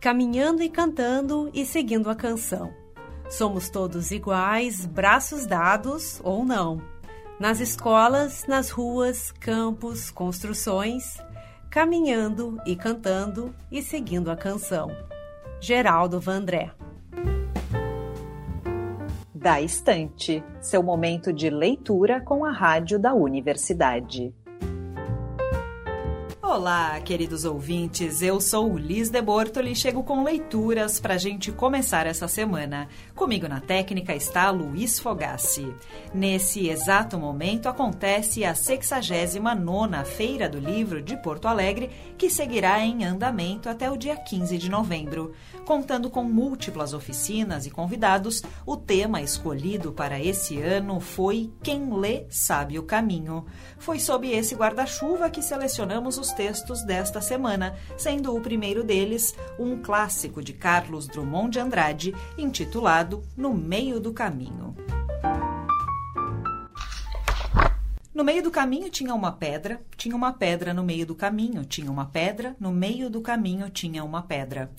caminhando e cantando e seguindo a canção. Somos todos iguais, braços dados ou não. Nas escolas, nas ruas, campos, construções, caminhando e cantando e seguindo a canção. Geraldo Vandré. Da Estante, seu momento de leitura com a rádio da universidade. Olá, queridos ouvintes, eu sou Liz de Bortoli e chego com leituras para a gente começar essa semana. Comigo na técnica está Luiz Fogassi. Nesse exato momento acontece a 69ª Feira do Livro de Porto Alegre, que seguirá em andamento até o dia 15 de novembro. Contando com múltiplas oficinas e convidados, o tema escolhido para esse ano foi Quem Lê Sabe o Caminho. Foi sob esse guarda-chuva que selecionamos os textos desta semana, sendo o primeiro deles um clássico de Carlos Drummond de Andrade, intitulado No Meio do Caminho. No meio do caminho tinha uma pedra no meio do caminho, tinha uma pedra, no meio do caminho tinha uma pedra.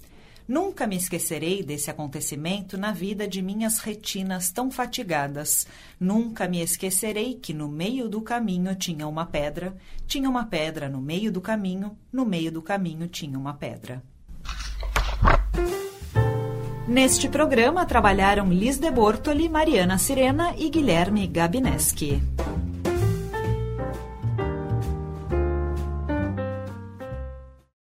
Nunca me esquecerei desse acontecimento na vida de minhas retinas tão fatigadas. Nunca me esquecerei que no meio do caminho tinha uma pedra no meio do caminho tinha uma pedra. Neste programa trabalharam Liz de Bortoli, Mariana Sirena e Guilherme Gabineski.